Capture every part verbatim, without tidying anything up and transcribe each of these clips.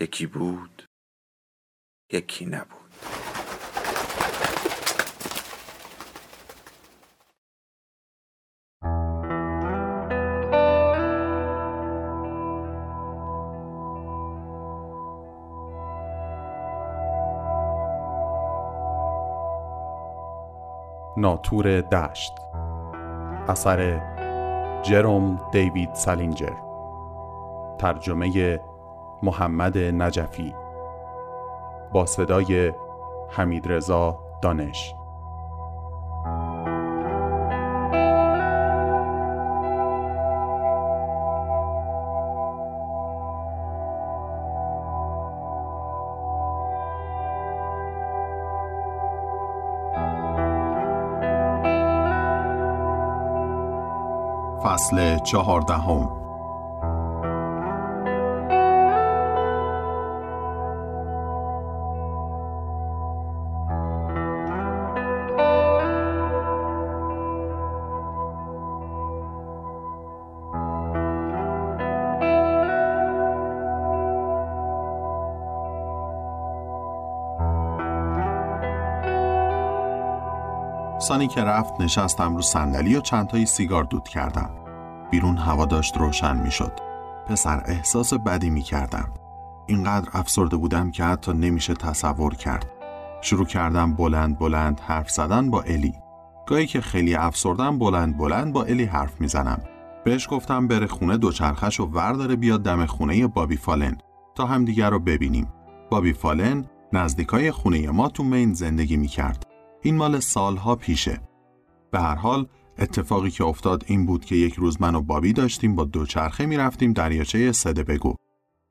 یکی بود، یکی نبود. ناتور دشت، اثر جروم دیوید سالینجر، ترجمه محمد نجفی، با صدای حمیدرضا دانش. فصل چهاردهم. سانی که رفت نشستم رو صندلی و چند تایی سیگار دود کردم. بیرون هوا داشت روشن می شد. پسر احساس بدی می کردم. اینقدر افسرده بودم که حتی نمیشه تصور کرد. شروع کردم بلند بلند حرف زدن با الی. گاهی که خیلی افسردم بلند بلند با الی حرف می زنم. بهش گفتم بره خونه دوچرخش و ورداره بیاد دم خونه بابی فالن تا همدیگر رو ببینیم. بابی فالن نزدیکای خونه ما تو مین زندگی می کرد. این مال سالها پیشه. به هر حال اتفاقی که افتاد این بود که یک روز من و بابی داشتیم با دوچرخه می رفتیم دریاچه سدبگو.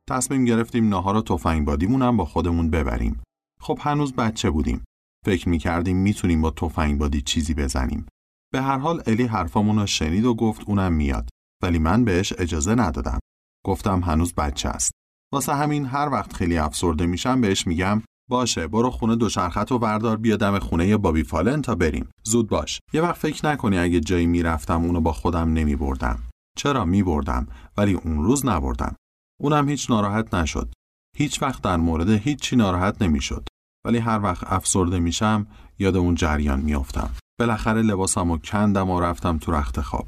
تصمیم گرفتیم ناهار و تفنگبادیمون هم با خودمون ببریم. خب هنوز بچه بودیم. فکر می کردیم می تونیم با تفنگبادی چیزی بزنیم. به هر حال الی حرفامون رو شنید و گفت اونم میاد. ولی من بهش اجازه ندادم. گفتم هنوز بچه است. واسه همین هر وقت خیلی افسرده میشم بهش میگم باشه برو خونه دوچرخت و وردار بیا دم خونه بابی فالن تا بریم. زود باش. یه وقت فکر نکنی اگه جایی میرفتم اونو با خودم نمی بردم. چرا می بردم، ولی اون روز نبردم. اونم هیچ ناراحت نشد. هیچ وقت در مورد هیچ چی ناراحت نمی شد. ولی هر وقت افسرده میشم یاد اون جریان می افتم. بالاخره لباسمو کندم و رفتم تو رخت خواب.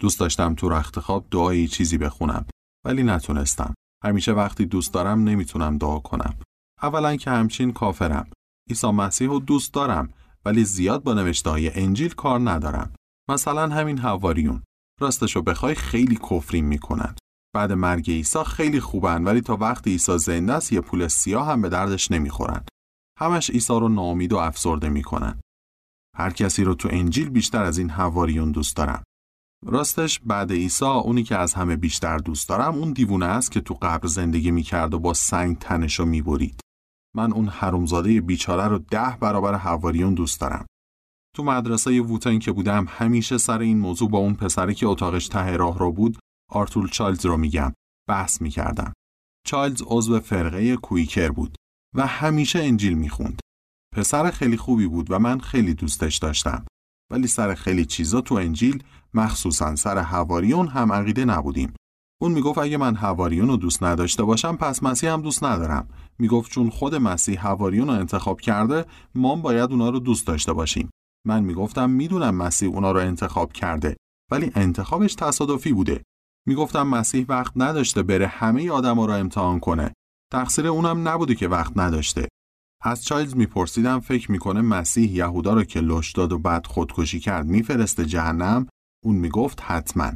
دوست داشتم تو رخت خواب دعایی چیزی بخونم، ولی نتونستم. همیشه وقتی دوست دارم نمیتونم دعا کنم. اولا که همچین کافرم. عیسی مسیح رو دوست دارم ولی زیاد با نوشته‌های انجیل کار ندارم. مثلا همین حواریون. راستشو بخوای خیلی کفرین میکنن. بعد مرگ عیسی خیلی خوبن ولی تا وقتی عیسی زنده است یه پول سیاه هم به دردش نمیخورن. همش عیسی رو ناامید و افسرده میکنن. هر کسی رو تو انجیل بیشتر از این حواریون دوست دارم. راستش بعد عیسی اونی که از همه بیشتر دوست دارم اون دیوونه است که تو قبر زندگی میکرد و با سنگ تنشو میبرید. من اون حرومزاده بیچاره رو ده برابر حواریون دوست دارم. تو مدرسه ووتن که بودم همیشه سر این موضوع با اون پسری که اتاقش ته راه رو بود، آرتور چایلدز رو میگم، بحث میکردم. چایلدز عضو فرقه کویکر بود و همیشه انجیل میخوند. پسر خیلی خوبی بود و من خیلی دوستش داشتم. ولی سر خیلی چیزا تو انجیل، مخصوصا سر حواریون، هم عقیده نبودیم. اون میگفت اگه من حواریون رو دوست نداشته باشم پس مسیح هم دوست ندارم. میگفت چون خود مسیح حواریون رو انتخاب کرده ما باید اونا رو دوست داشته باشیم. من میگفتم میدونم مسیح اونا رو انتخاب کرده ولی انتخابش تصادفی بوده. میگفتم مسیح وقت نداشته بره همه آدما رو امتحان کنه. تقصیر اونم نبوده که وقت نداشته. از چایلز میپرسیدم فکر میکنه مسیح یهودا رو که لش داد و بعد خودکشی کرد میفرسته جهنم؟ اون میگفت حتما.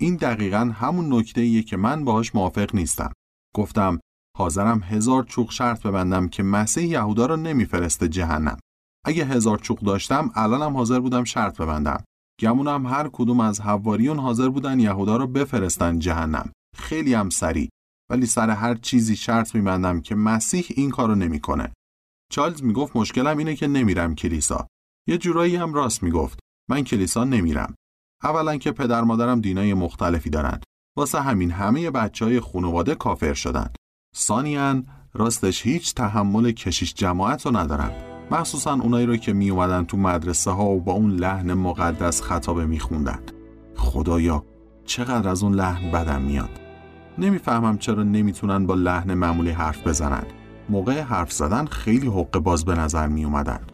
این دقیقاً همون نکته‌ایه که من باهاش موافق نیستم. گفتم حاضرم هزار چوق شرط ببندم که مسیح یهودا رو نمیفرسته جهنم. اگه هزار چوق داشتم الانم حاضر بودم شرط ببندم. گمونم هر کدوم از حواریون حاضر بودن یهودا را بفرستن جهنم، خیلی هم سریع، ولی سر هر چیزی شرط می‌بندم که مسیح این کارو نمی‌کنه. چارلز میگفت مشکلم اینه که نمیرم کلیسا. یه جورایی هم راست میگفت. من کلیسا نمیرم. اولا که پدر مادرم دینای مختلفی دارن. واسه همین همه بچهای خانواده کافر شدن. ثانیاً راستش هیچ تحمل کشیش جماعت رو ندارم. مخصوصاً اونایی رو که می اومدن تو مدرسه ها و با اون لحن مقدس خطابه میخوندن. خدایا چقدر از اون لحن بدم میاد. نمیفهمم چرا نمیتونن با لحن معمولی حرف بزنن. موقع حرف زدن خیلی حق باز به نظر می اومدن.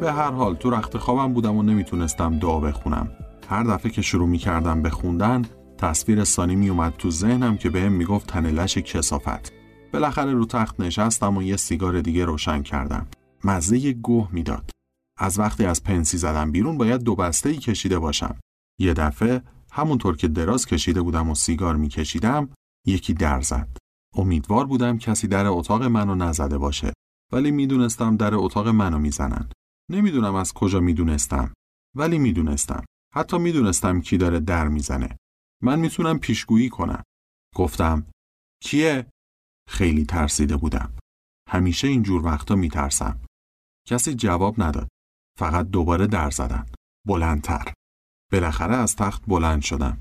به هر حال تو رخت خوابم بودم و نمیتونستم دعا بخونم. هر دفعه که شروع میکردم به خوندن، تصویر سانی میومد تو ذهنم که بهم میگفت تنلش کثافت. بالاخره رو تخت نشستم و یه سیگار دیگه روشن کردم. مزه گوه میداد. از وقتی از پنسی زدم بیرون باید دو بسته‌ای کشیده باشم. یه دفعه همونطور که دراز کشیده بودم و سیگار میکشیدم، یکی در زد. امیدوار بودم کسی در اتاق منو نزده باشه، ولی میدونستم در اتاق منو میزنن. نمیدونم از کجا میدونستم، ولی میدونستم. حتی میدونستم کی داره در میزنه. من میتونم پیشگویی کنم. گفتم کیه؟ خیلی ترسیده بودم. همیشه اینجور وقتا میترسم. کسی جواب نداد. فقط دوباره در زدن. بلندتر. بالاخره از تخت بلند شدم.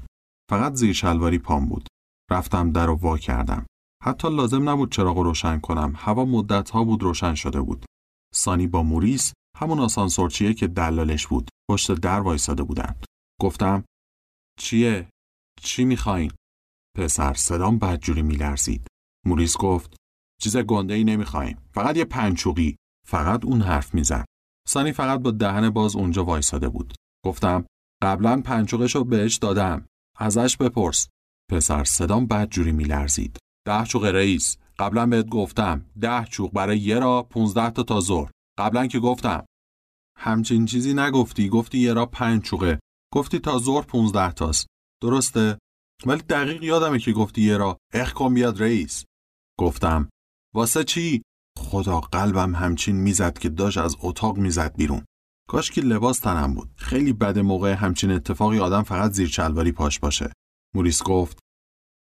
فقط زیر شلواری پام بود. رفتم در رو وا کردم. حتی لازم نبود چراغ روشن کنم. هوا مدت‌ها بود روشن شده بود. سانی با موریس، همون آسانسورچیه که دلالش بود، پشت در وایساده بودن. گفتم چیه؟ چی میخواین؟ پسر صدام بدجوری میلرزید. موریس گفت چیز گنده‌ای نمیخوایم، فقط یه پنچوقی. فقط اون حرف میزد. سانی فقط با دهن باز اونجا وایساده بود. گفتم قبلا پنچوقشو بهش دادم، ازش بپرس. پسر صدام بدجوری میلرزید. ده چوق رئیس، قبلا بهت گفتم. ده چوق برای یه را، پونزده تا تا زور. قبلا که گفتم. همچین چیزی نگفتی، گفتی یه را پنج چوقه، گفتی تا ظهر پونزده تاست، درسته؟ ولی دقیق یادمه که گفتی یه را. اخ کن بیاد رئیس. گفتم واسه چی؟ خدا قلبم همچین میزد که داش از اتاق میزد بیرون. کاش که لباس تنم بود. خیلی بده موقع همچین اتفاقی آدم فقط زیر شلواری پاش باشه. موریس گفت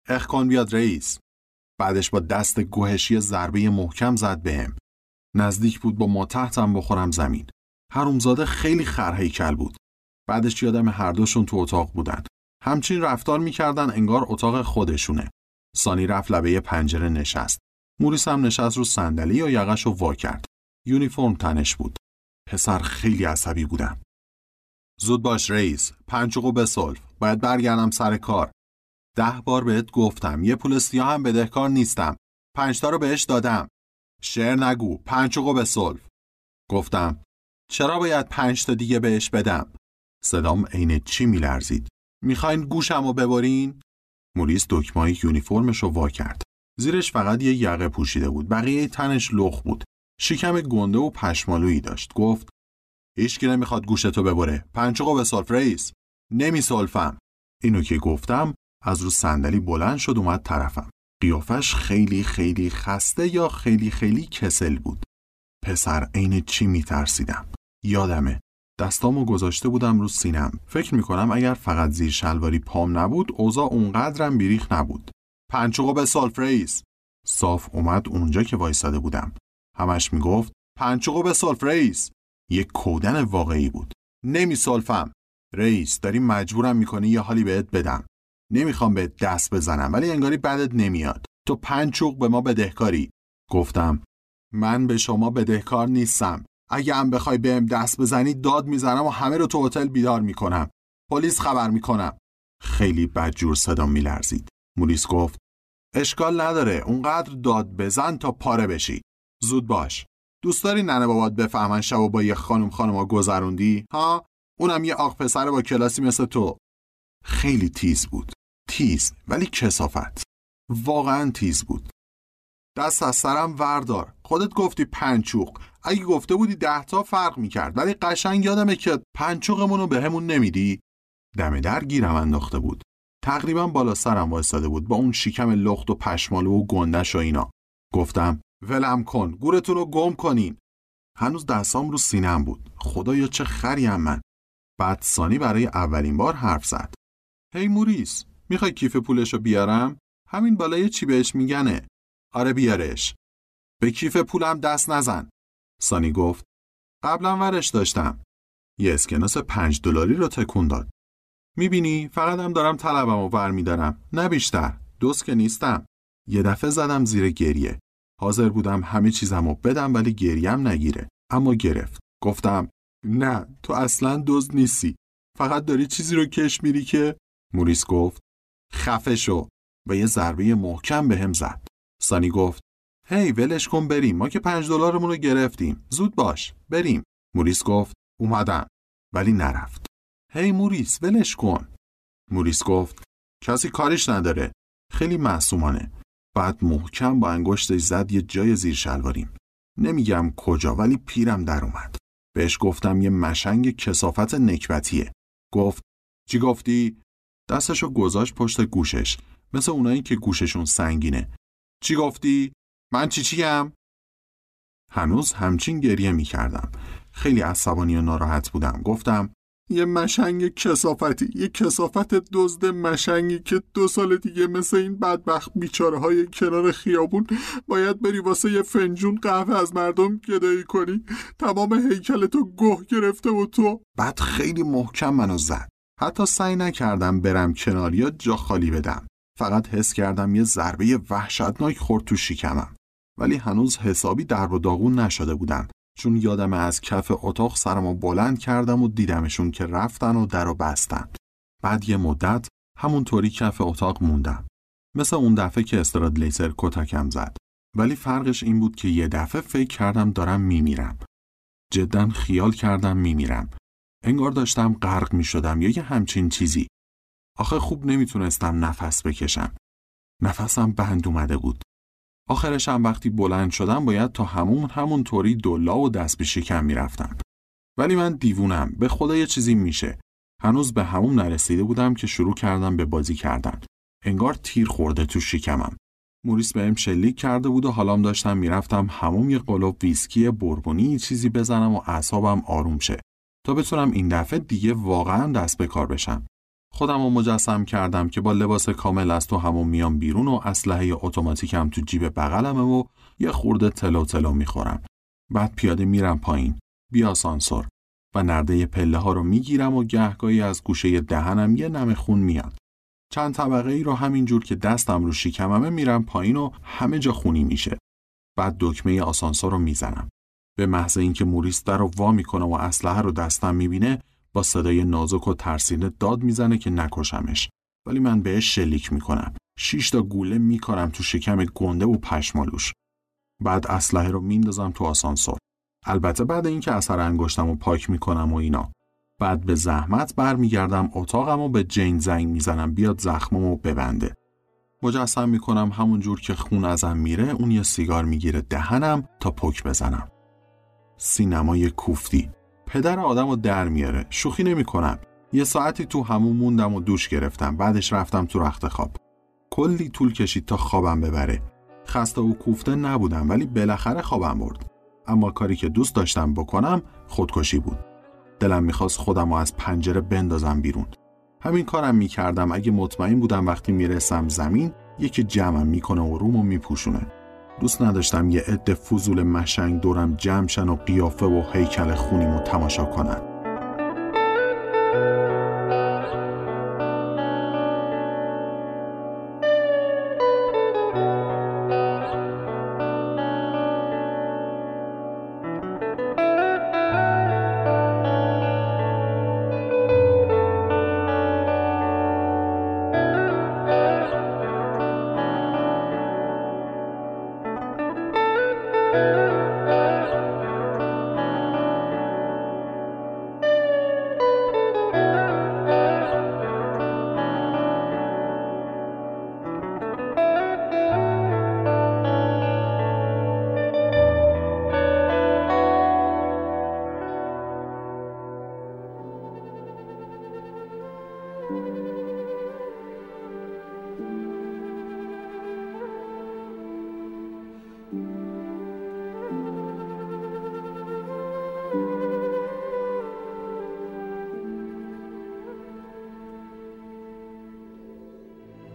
اخ کن بیاد رئیس. بعدش با دست گوهشی ضربه محکم زد بهم. نزدیک بود با ما تحتم بخورم زمین. هرومزاده خیلی خرهیکل بود. بعدش یادم هر دوشون تو اتاق بودن. همچین رفتار میکردن انگار اتاق خودشونه. سانی رفت لبه پنجره نشست. موریس هم نشست رو صندلی و یقه‌شو وا کرد. یونیفرم تنش بود. پسر خیلی عصبی بودم. زود باش رئیس، پنچوقو بسلف، باید برگردم سر کار. ده بار بهت گفتم، یه پول سیاه هم بدهکار نیستم. پنج تا رو بهش دادم. شعر نگو، پنچوقو بسلف. گفتم چرا باید پنج تا دیگه بهش بدم؟ صدام عین چی میلرزید. میخواین گوشمو ببرین؟ موریس دکمه‌ی یونیفرمشو وا کرد. زیرش فقط یه یقه پوشیده بود، بقیه تنش لخ بود. شکم گنده و پشمالویی داشت. گفت هیچکی نمیخواد گوشتو ببره. پنچوقو بسلف رئیس. نمیسلفم. اینو که گفتم از رو صندلی بلند شد اومد طرفم. قیافش خیلی خیلی خسته یا خیلی خیلی کسل بود. پسر عین چی میترسیدم. یادمه دستامو گذاشته بودم رو سینم. فکر میکنم اگر فقط زیر شلواری پام نبود اوضاع اونقدرم بیریخ نبود. پنچوقو بسلف رئیس. صاف اومد اونجا که وایساده بودم. همش میگفت پنچوقو بسلف رئیس. یک کودن واقعی بود. نمیسلفم رئیس. داری مجبورم میکنی یه حالی بهت بدم. نمیخوام به دست بزنم ولی انگاری بدت نمیاد. تو پنج چوق به ما بدهکاری. گفتم من به شما بدهکار نیستم. اگه هم بخوای بهم دست بزنی داد میزنم و همه رو تو هتل بیدار میکنم. پلیس خبر میکنم. خیلی بدجور صدا میلرزید. موریس گفت: اشکال نداره، اونقدر داد بزن تا پاره بشی. زود باش. دوست داری ننه بابات بفهمن شبو با یه خانم خانما گذروندی؟ ها؟ اونم یه آق پسر با کلاسی مثل تو. خیلی تیز بود. تیز ولی کثافت. واقعا تیز بود. دست از سرم وردار. خودت گفتی پنچوق. اگه گفته بودی ده تا فرق میکرد، ولی قشنگ یادمه که پنچوقمونو به همون نمیدی. دم در گیرم انداخته بود. تقریبا بالا سرم وایساده بود با اون شکم لخت و پشمالو و گندش و اینا. گفتم ولم کن، گورتون رو گم کنین. هنوز دستام رو سینم بود. خدایا چه خریم من. بعد سانی برای اولین بار حرف زد. هی موریس، میخوای کیف پولشو بیارم؟ همین بالای چی بهش میگنه؟ آره بیارش. به کیف پولم دست نزن. سانی گفت قبلا ورش داشتم. یه اسکناس پنج دلاری رو تکون داد. میبینی فقط هم دارم طلبم رو ور میدارم، نه بیشتر، دوست که نیستم. یه دفعه زدم زیر گریه. حاضر بودم همه چیزم رو بدم ولی گریم نگیره، اما گرفت. گفتم نه، تو اصلا دزد نیستی، فقط داری چیزی رو کش میری که. موریس گفت خفه شو و یه ضربه محکم به هم زد. سانی گفت هی ولش کن بریم، ما که پنج دلارمون رو گرفتیم، زود باش بریم. موریس گفت اومدم، ولی نرفت. هی موریس ولش کن. موریس گفت کسی کارش نداره. خیلی معصومانه. بعد محکم با انگشتش زد یه جای زیر شلواریم. نمیگم کجا ولی پیرم در اومد. بهش گفتم یه مشنگ کثافت نکبتیه. گفت چی گفتی؟ دستشو گذاشت پشت گوشش، مثل اونایی که گوششون سنگینه. چی گفتی؟ من چی چیم؟ هنوز همچین گریه می کردم. خیلی عصبانی و ناراحت بودم. گفتم یه مشنگ کثافتی، یه کثافت دزد مشنگی که دو سال دیگه مثل این بدبخت بیچاره های کنار خیابون باید بری واسه یه فنجون قهوه از مردم گدایی کنی. تمام هیکلتو گوه گرفته و تو. بعد خیلی محکم منو زد. حتی سعی نکردم برم کنار یا جا خالی بدم. فقط حس کردم یه ضربه وحشتناک خورد تو شکمم، ولی هنوز حسابی درب و داغون نشده بودم، چون یادم از کف اتاق سرمو بلند کردم و دیدمشون که رفتن و درو بستن. بعد یه مدت همونطوری کف اتاق موندم، مثل اون دفعه که استراد لیزر کتکم زد، ولی فرقش این بود که یه دفعه فکر کردم دارم میمیرم. جدا خیال کردم میمیرم، انگار داشتم غرق میشدم یا یه همچین چیزی. آخه خوب نمیتونستم نفس بکشم. نفسم بند اومده بود. آخرش هم وقتی بلند شدم باید تا همون همون طوری دولا و دست به شکم میرفتم. ولی من دیوونم، به خدا یه چیزی میشه. هنوز به همون نرسیده بودم که شروع کردم به بازی کردن. انگار تیر خورده تو شکمم. موریس بهم شلیک کرده بود و حالام داشتم میرفتم همون یه قلوب ویسکی بوربونی چیزی بزنم و اعصابم آروم شه تا بتونم این دفعه دیگه واقعا دست به کار بشم. خودم رو مجسم کردم که با لباس کامل از تو همون میام بیرون و اسلحه اتوماتیکم تو جیب بغلمه و یه خورده تلو تلو میخورم. بعد پیاده میرم پایین، بیا آسانسور، و نرده پله ها رو میگیرم و گهگاهی از گوشه دهنم یه نم خون میاد. چند طبقه ای رو همینجور که دستم رو شکممه میرم پایین و همه جا خونی میشه. بعد دکمه آسانسور رو میزنم. به محض اینکه موریس در رو وا میکنه و اسلحه رو دستم میبینه، با صدای نازک و ترسیده داد میزنه که نکشمش، ولی من بهش شلیک میکنم. شش تا گوله میکارم تو شکم گنده و پشمالوش. بعد اسلحه رو میندازم تو آسانسور، البته بعد اینکه اثر انگشتمو پاک میکنم و اینا. بعد به زحمت برمیگردم اتاقم و به جین زنگ میزنم بیاد زخممو ببنده. مجسم میکنم همون جور که خون ازم میره، اون یه سیگار میگیره دهنم تا پک بزنم. سینمای کوفتی پدر آدمو در میاره، شوخی نمی کنم. یه ساعتی تو همون موندم و دوش گرفتم، بعدش رفتم تو رخت خواب. کلی طول کشید تا خوابم ببره. خسته و کوفته نبودم ولی بالاخره خوابم برد. اما کاری که دوست داشتم بکنم خودکشی بود. دلم میخواست خودمو از پنجره بندازم بیرون. همین کارم میکردم اگه مطمئن بودم وقتی میرسم زمین یکی جمعم میکنه و رومو میپوشونه. دوست نداشتم یه عده فضول مشنگ دورم جمع شن و قیافه و هیکل خونیمو تماشا کنن.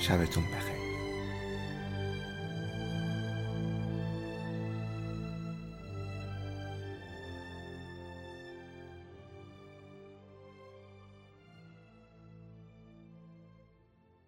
شبتون بخیر.